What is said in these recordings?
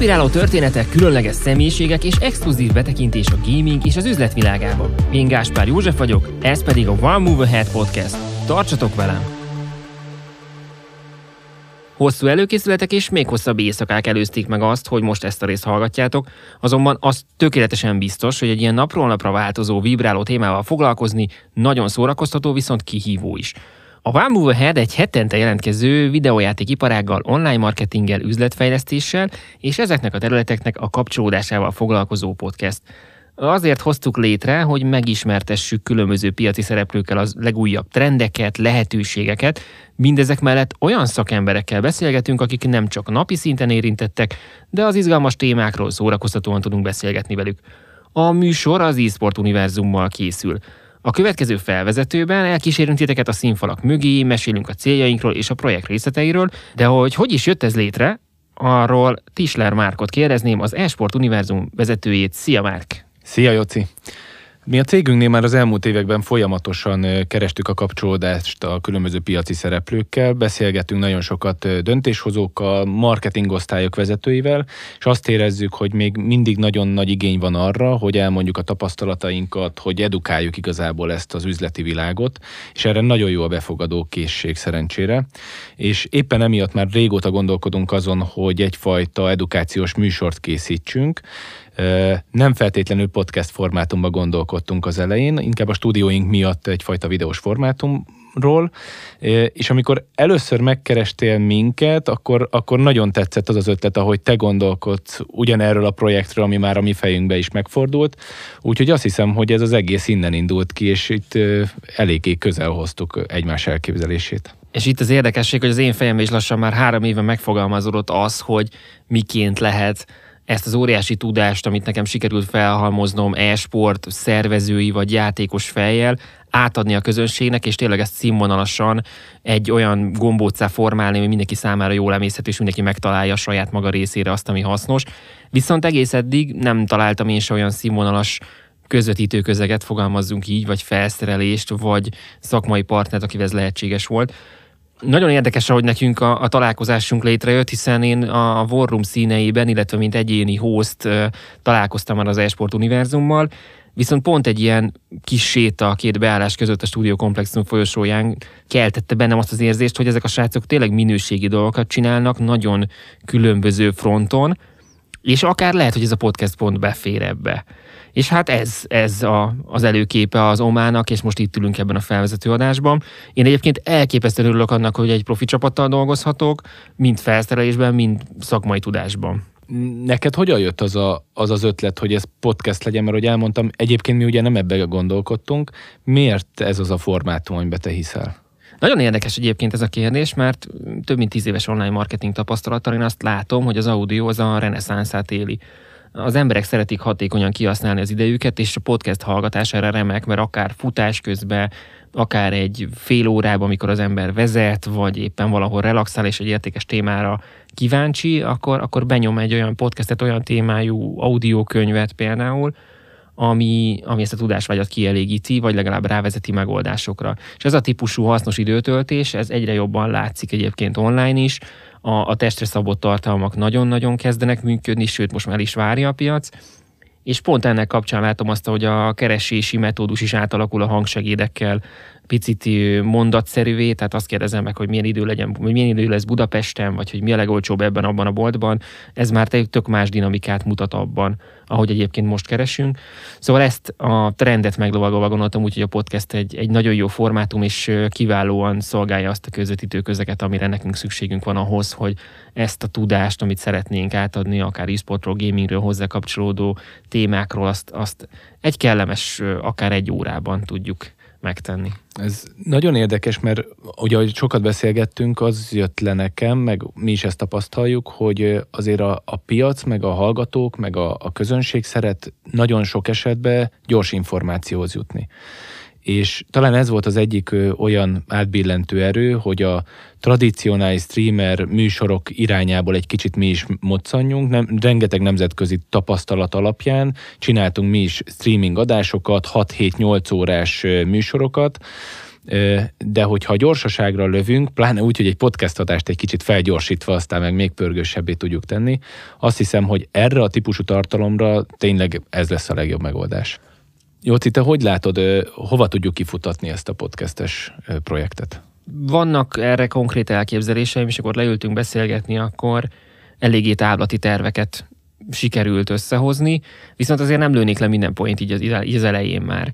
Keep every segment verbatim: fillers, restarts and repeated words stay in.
Inspiráló történetek, különleges személyiségek és exkluzív betekintés a gaming és az üzletvilágába. Én Gáspár József vagyok, ez pedig a One Move Ahead Podcast. Tartsatok velem! Hosszú előkészületek és még hosszabb éjszakák előzték meg azt, hogy most ezt a részt hallgatjátok, azonban az tökéletesen biztos, hogy egy ilyen napról napra változó, vibráló témával foglalkozni nagyon szórakoztató, viszont kihívó is. A One Move Ahead egy hetente jelentkező videójátékiparággal, online marketinggel, üzletfejlesztéssel és ezeknek a területeknek a kapcsolódásával foglalkozó podcast. Azért hoztuk létre, hogy megismertessük különböző piaci szereplőkkel az legújabb trendeket, lehetőségeket. Mindezek mellett olyan szakemberekkel beszélgetünk, akik nem csak napi szinten érintettek, de az izgalmas témákról szórakoztatóan tudunk beszélgetni velük. A műsor az eSport Univerzummal készül. A következő felvezetőben elkísérünk titeket a színfalak mögé, mesélünk a céljainkról és a projekt részleteiről, de hogy hogy is jött ez létre, arról Tischler Márkot kérdezném, az eSport Univerzum vezetőjét. Szia, Márk! Szia, Jóci! Mi a cégünknél már az elmúlt években folyamatosan kerestük a kapcsolódást a különböző piaci szereplőkkel, beszélgetünk nagyon sokat döntéshozókkal, marketingosztályok vezetőivel, és azt érezzük, hogy még mindig nagyon nagy igény van arra, hogy elmondjuk a tapasztalatainkat, hogy edukáljuk igazából ezt az üzleti világot, és erre nagyon jó a befogadó készség szerencsére. És éppen emiatt már régóta gondolkodunk azon, hogy egyfajta edukációs műsort készítsünk. Nem feltétlenül podcast formátumban gondolkodtunk az elején, inkább a stúdióink miatt egyfajta videós formátumról, és amikor először megkerestél minket, akkor, akkor nagyon tetszett az az ötlet, ahogy te gondolkodsz ugyanerről a projektről, ami már a mi fejünkbe is megfordult, úgyhogy azt hiszem, hogy ez az egész innen indult ki, és itt eléggé közel hoztuk egymás elképzelését. És itt az érdekesség, hogy az én fejemben is lassan már három éve megfogalmazódott az, hogy miként lehet ezt az óriási tudást, amit nekem sikerült felhalmoznom e-sport szervezői vagy játékos fejjel, átadni a közönségnek, és tényleg ezt színvonalasan egy olyan gombóccá formálni, ami mindenki számára jól emészhető, és mindenki megtalálja saját maga részére azt, ami hasznos. Viszont egész eddig nem találtam én se olyan színvonalas közvetítő közeget, fogalmazzunk így, vagy felszerelést, vagy szakmai partnert, akivel ez lehetséges volt. Nagyon érdekes, ahogy nekünk a, a találkozásunk létrejött, hiszen én a War Room színeiben, illetve mint egyéni host találkoztam már az eSport Univerzummal, viszont pont egy ilyen kis séta a két beállás között a stúdiókomplexum folyosóján keltette bennem azt az érzést, hogy ezek a srácok tényleg minőségi dolgokat csinálnak, nagyon különböző fronton, és akár lehet, hogy ez a podcast pont befér ebbe. És hát ez, ez a, az előképe az Omának, és most itt ülünk ebben a felvezető adásban. Én egyébként elképesztően örülök annak, hogy egy profi csapattal dolgozhatok, mind felszerelésben, mind szakmai tudásban. Neked hogyan jött az, a, az az ötlet, hogy ez podcast legyen? Mert hogy elmondtam, egyébként mi ugye nem ebben gondolkodtunk. Miért ez az a formátum, amiben te hiszel? Nagyon érdekes egyébként ez a kérdés, mert több mint tíz éves online marketing tapasztalattal én azt látom, hogy az audio az a reneszánszát éli. Az emberek szeretik hatékonyan kihasználni az idejüket, és a podcast hallgatására remek, mert akár futás közben, akár egy fél órában, amikor az ember vezet, vagy éppen valahol relaxál, és egy értékes témára kíváncsi, akkor, akkor benyom egy olyan podcastet, olyan témájú audiokönyvet például, ami, ami ezt a tudásvágyat kielégíti, vagy legalább rávezeti megoldásokra. És ez a típusú hasznos időtöltés, ez egyre jobban látszik egyébként online is. A, a testre szabott tartalmak nagyon-nagyon kezdenek működni, sőt, most már is várja a piac. És pont ennek kapcsán látom azt, hogy a keresési metódus is átalakul a hangsegédekkel picit mondatszerűvé, tehát azt kérdezem meg, hogy milyen idő legyen, hogy milyen idő lesz Budapesten, vagy hogy mi a legolcsóbb ebben, abban a boltban. Ez már tök más dinamikát mutat abban, ahogy egyébként most keresünk. Szóval ezt a trendet meglovagolva gondoltam, úgyhogy a podcast egy, egy nagyon jó formátum, és kiválóan szolgálja azt a közvetítő közeket, amire nekünk szükségünk van ahhoz, hogy ezt a tudást, amit szeretnénk átadni, akár eSportról, gamingről, hozzá kapcsolódó témákról, azt, azt egy kellemes, akár egy órában tudjuk megtenni. Ez nagyon érdekes, mert ugye, ahogy sokat beszélgettünk, az jött le nekem, meg mi is ezt tapasztaljuk, hogy azért a, a piac, meg a hallgatók, meg a, a közönség szeret nagyon sok esetben gyors információhoz jutni. És talán ez volt az egyik olyan átbillentő erő, hogy a tradicionális streamer műsorok irányából egy kicsit mi is moccanjunk, nem, rengeteg nemzetközi tapasztalat alapján csináltunk mi is streaming adásokat, hat-hét-nyolc órás műsorokat, de hogyha gyorsaságra lövünk, pláne úgy, hogy egy podcast adást egy kicsit felgyorsítva, aztán meg még pörgősebbé tudjuk tenni, azt hiszem, hogy erre a típusú tartalomra tényleg ez lesz a legjobb megoldás. Jóci, te hogy látod, hova tudjuk kifutatni ezt a podcastes projektet? Vannak erre konkrét elképzeléseim, és akkor leültünk beszélgetni, akkor eléggé távlati terveket sikerült összehozni, viszont azért nem lőnék le minden point így az, így az elején már.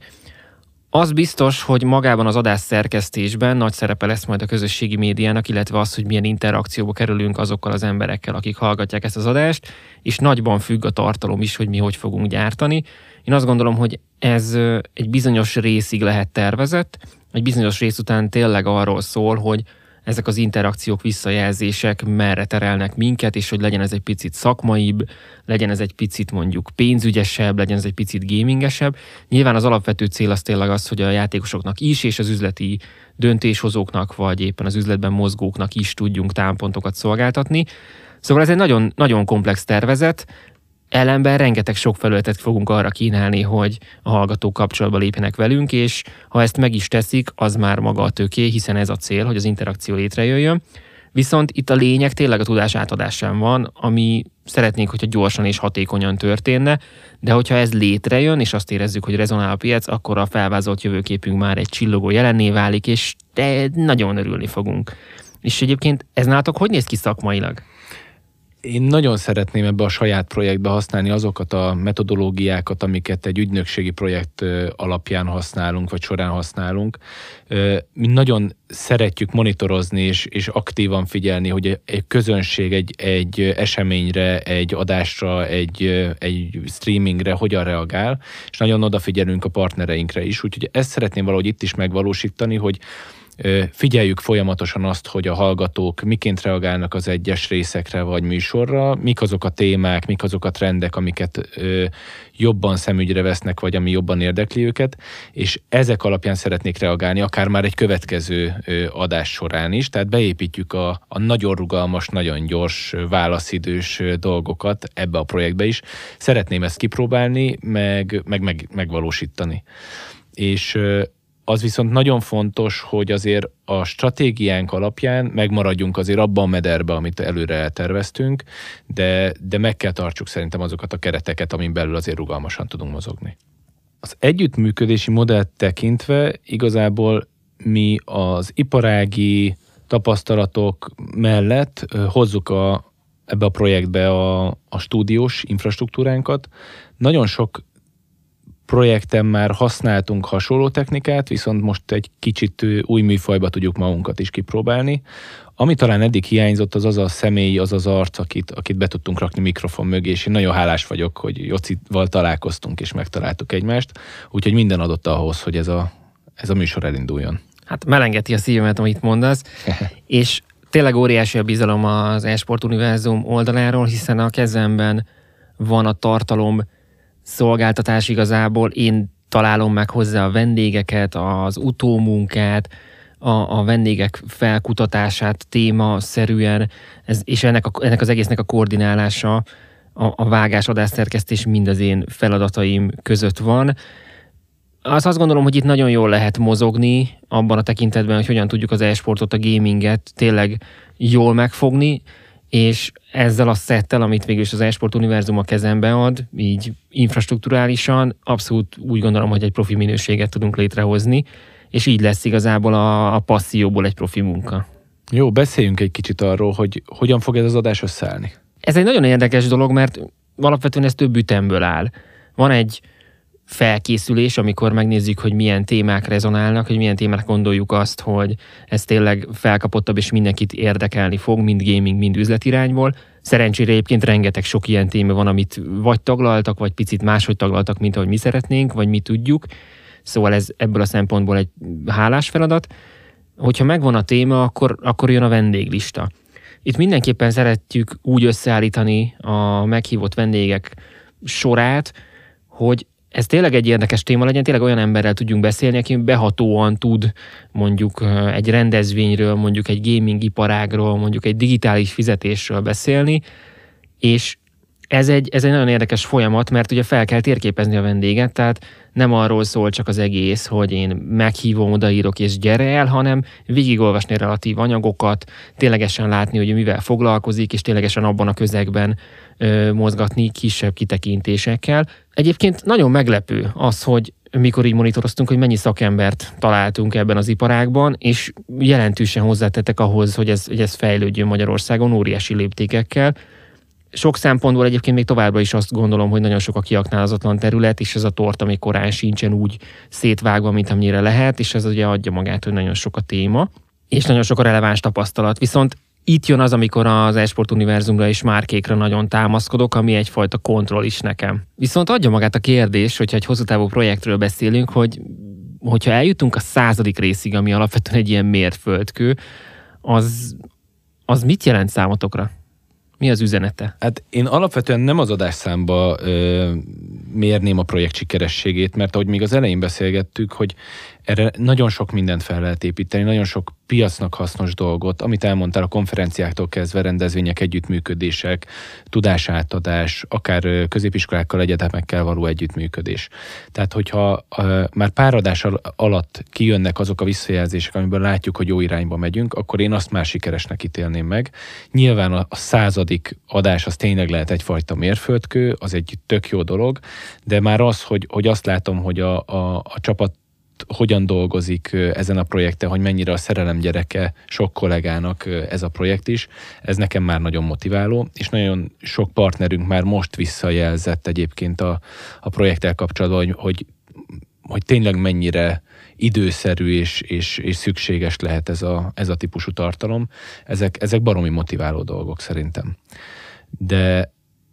Az biztos, hogy magában az adás szerkesztésben nagy szerepe lesz majd a közösségi médiának, illetve az, hogy milyen interakcióba kerülünk azokkal az emberekkel, akik hallgatják ezt az adást, és nagyban függ a tartalom is, hogy mi hogy fogunk gyártani. Én azt gondolom, hogy ez egy bizonyos részig lehet tervezett, egy bizonyos rész után tényleg arról szól, hogy ezek az interakciók, visszajelzések merre terelnek minket, és hogy legyen ez egy picit szakmaibb, legyen ez egy picit mondjuk pénzügyesebb, legyen ez egy picit gamingesebb. Nyilván az alapvető cél az tényleg az, hogy a játékosoknak is, és az üzleti döntéshozóknak, vagy éppen az üzletben mozgóknak is tudjunk támpontokat szolgáltatni. Szóval ez egy nagyon, nagyon komplex tervezet, ellenben rengeteg sok felületet fogunk arra kínálni, hogy a hallgatók kapcsolatba lépjenek velünk, és ha ezt meg is teszik, az már maga a töké, hiszen ez a cél, hogy az interakció létrejöjjön. Viszont itt a lényeg tényleg a tudás átadásán van, ami szeretnénk, hogyha gyorsan és hatékonyan történne, de hogyha ez létrejön, és azt érezzük, hogy rezonál a piac, akkor a felvázolt jövőképünk már egy csillogó jelenné válik, és de nagyon örülni fogunk. És egyébként ez nálatok hogy néz ki szakmailag? Én nagyon szeretném ebbe a saját projektbe használni azokat a metodológiákat, amiket egy ügynökségi projekt alapján használunk, vagy során használunk. Mi nagyon szeretjük monitorozni és, és aktívan figyelni, hogy egy közönség egy, egy eseményre, egy adásra, egy, egy streamingre hogyan reagál, és nagyon odafigyelünk a partnereinkre is. Úgyhogy ezt szeretném valahogy itt is megvalósítani, hogy figyeljük folyamatosan azt, hogy a hallgatók miként reagálnak az egyes részekre vagy műsorra, mik azok a témák, mik azok a trendek, amiket ö, jobban szemügyre vesznek, vagy ami jobban érdekli őket, és ezek alapján szeretnék reagálni, akár már egy következő ö, adás során is, tehát beépítjük a, a nagyon rugalmas, nagyon gyors, válaszidős dolgokat ebbe a projektbe is. Szeretném ezt kipróbálni, meg, meg, meg megvalósítani. És ö, az viszont nagyon fontos, hogy azért a stratégiánk alapján megmaradjunk azért abban a mederben, amit előre elterveztünk, de, de meg kell tartsuk szerintem azokat a kereteket, amin belül azért rugalmasan tudunk mozogni. Az együttműködési modellt tekintve igazából mi az iparági tapasztalatok mellett hozzuk a, ebbe a projektbe a, a stúdiós infrastruktúránkat. Nagyon sok projekten már használtunk hasonló technikát, viszont most egy kicsit új műfajba tudjuk magunkat is kipróbálni. Ami talán eddig hiányzott, az az a személy, az az arc, akit, akit be tudtunk rakni mikrofon mögé, és én nagyon hálás vagyok, hogy Jocival találkoztunk és megtaláltuk egymást, úgyhogy minden adott ahhoz, hogy ez a, ez a műsor elinduljon. Hát melengeti a szívemet, amit mondasz, és tényleg óriási a bizalom az eSport Univerzum oldaláról, hiszen a kezemben van a tartalom szolgáltatás igazából, én találom meg hozzá a vendégeket, az utómunkát, a, a vendégek felkutatását témaszerűen, ez, és ennek, a, ennek az egésznek a koordinálása, a, a vágás, adásszerkesztés mind az én feladataim között van. Azt, azt gondolom, hogy itt nagyon jól lehet mozogni abban a tekintetben, hogy hogyan tudjuk az e-sportot, a gaminget tényleg jól megfogni, és ezzel a szettel, amit végülis az eSport Univerzum a kezembe ad, így infrastrukturálisan, abszolút úgy gondolom, hogy egy profi minőséget tudunk létrehozni, és így lesz igazából a, a passzióból egy profi munka. Jó, beszéljünk egy kicsit arról, hogy hogyan fog ez az adás összeállni. Ez egy nagyon érdekes dolog, mert alapvetően ez több ütemből áll. Van egy felkészülés, amikor megnézzük, hogy milyen témák rezonálnak, hogy milyen témák gondoljuk azt, hogy ez tényleg felkapottabb, és mindenkit érdekelni fog, mind gaming, mind üzletirányból. Szerencsére egyébként rengeteg sok ilyen téma van, amit vagy taglaltak, vagy picit máshogy taglaltak, mint ahogy mi szeretnénk, vagy mi tudjuk. Szóval ez ebből a szempontból egy hálás feladat. Hogyha megvan a téma, akkor, akkor jön a vendéglista. Itt mindenképpen szeretjük úgy összeállítani a meghívott vendégek sorát, hogy ez tényleg egy érdekes téma legyen, tényleg olyan emberrel tudjunk beszélni, aki behatóan tud mondjuk egy rendezvényről, mondjuk egy gaming iparágról, mondjuk egy digitális fizetésről beszélni, és Ez egy, ez egy nagyon érdekes folyamat, mert ugye fel kell térképezni a vendéget, tehát nem arról szól csak az egész, hogy én meghívom, odaírok és gyere el, hanem végigolvasni relatív anyagokat, ténylegesen látni, hogy mivel foglalkozik, és ténylegesen abban a közegben ö, mozgatni kisebb kitekintésekkel. Egyébként nagyon meglepő az, hogy mikor így monitoroztunk, hogy mennyi szakembert találtunk ebben az iparágban, és jelentősen hozzátettek ahhoz, hogy ez, hogy ez fejlődjön Magyarországon óriási léptékekkel. Sok szempontból egyébként még továbbra is azt gondolom, hogy nagyon sok a kiaknázatlan terület, és ez a torta még korán sincsen úgy szétvágva, mint amennyire lehet, és ez ugye adja magát, hogy nagyon sok a téma, és nagyon sok a releváns tapasztalat. Viszont itt jön az, amikor az eSport Univerzumra és Márkékra nagyon támaszkodok, ami egyfajta kontroll is nekem. Viszont adja magát a kérdés, hogyha egy hosszú távú projektről beszélünk, hogy hogyha eljutunk a századik részig, ami alapvetően egy ilyen mérföldkő, az, az mit jelent számotokra? Mi az üzenete? Hát én alapvetően nem az adásszámba ö, mérném a projekt sikerességét, mert ahogy még az elején beszélgettük, hogy erre nagyon sok mindent fel lehet építeni, nagyon sok piacnak hasznos dolgot, amit elmondtál, a konferenciáktól kezdve rendezvények, együttműködések, tudásátadás, akár középiskolákkal, egyetemekkel való együttműködés. Tehát, hogyha ö, már pár adás alatt kijönnek azok a visszajelzések, amiből látjuk, hogy jó irányba megyünk, akkor én azt már sikeresnek ítélném meg. Nyilván a, a századik adás az tényleg lehet egyfajta mérföldkő, az egy tök jó dolog, de már az, hogy, hogy azt látom, hogy a, a, a csapat hogyan dolgozik ezen a projekten, hogy mennyire a szerelem gyereke sok kollégának ez a projekt is, ez nekem már nagyon motiváló, és nagyon sok partnerünk már most visszajelzett egyébként a, a projekttel kapcsolatban, hogy, hogy, hogy tényleg mennyire időszerű és, és, és szükséges lehet ez a, ez a típusú tartalom. Ezek, ezek baromi motiváló dolgok szerintem. De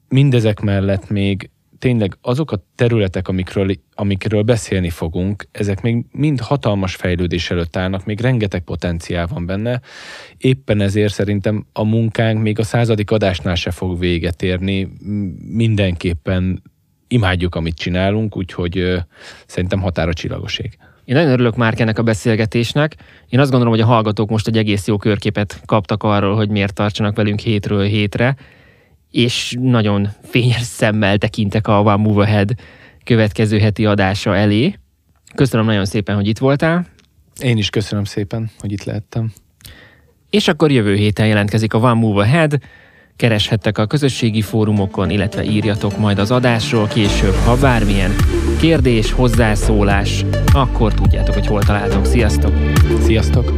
mindezek mellett még tényleg azok a területek, amikről, amikről beszélni fogunk, ezek még mind hatalmas fejlődés előtt állnak, még rengeteg potenciál van benne. Éppen ezért szerintem a munkánk még a századik adásnál se fog véget érni. Mindenképpen imádjuk, amit csinálunk, úgyhogy ö, szerintem határa csillagoség. Én nagyon örülök Márk ennek a beszélgetésnek. Én azt gondolom, hogy a hallgatók most egy egész jó körképet kaptak arról, hogy miért tartsanak velünk hétről hétre, és nagyon fényes szemmel tekintek a One Move Ahead következő heti adása elé. Köszönöm nagyon szépen, hogy itt voltál. Én is köszönöm szépen, hogy itt lehettem. És akkor jövő héten jelentkezik a One Move Ahead. Kereshettek a közösségi fórumokon, illetve írjatok majd az adásról később, ha bármilyen kérdés, hozzászólás, akkor tudjátok, hogy hol találtok. Sziasztok! Sziasztok!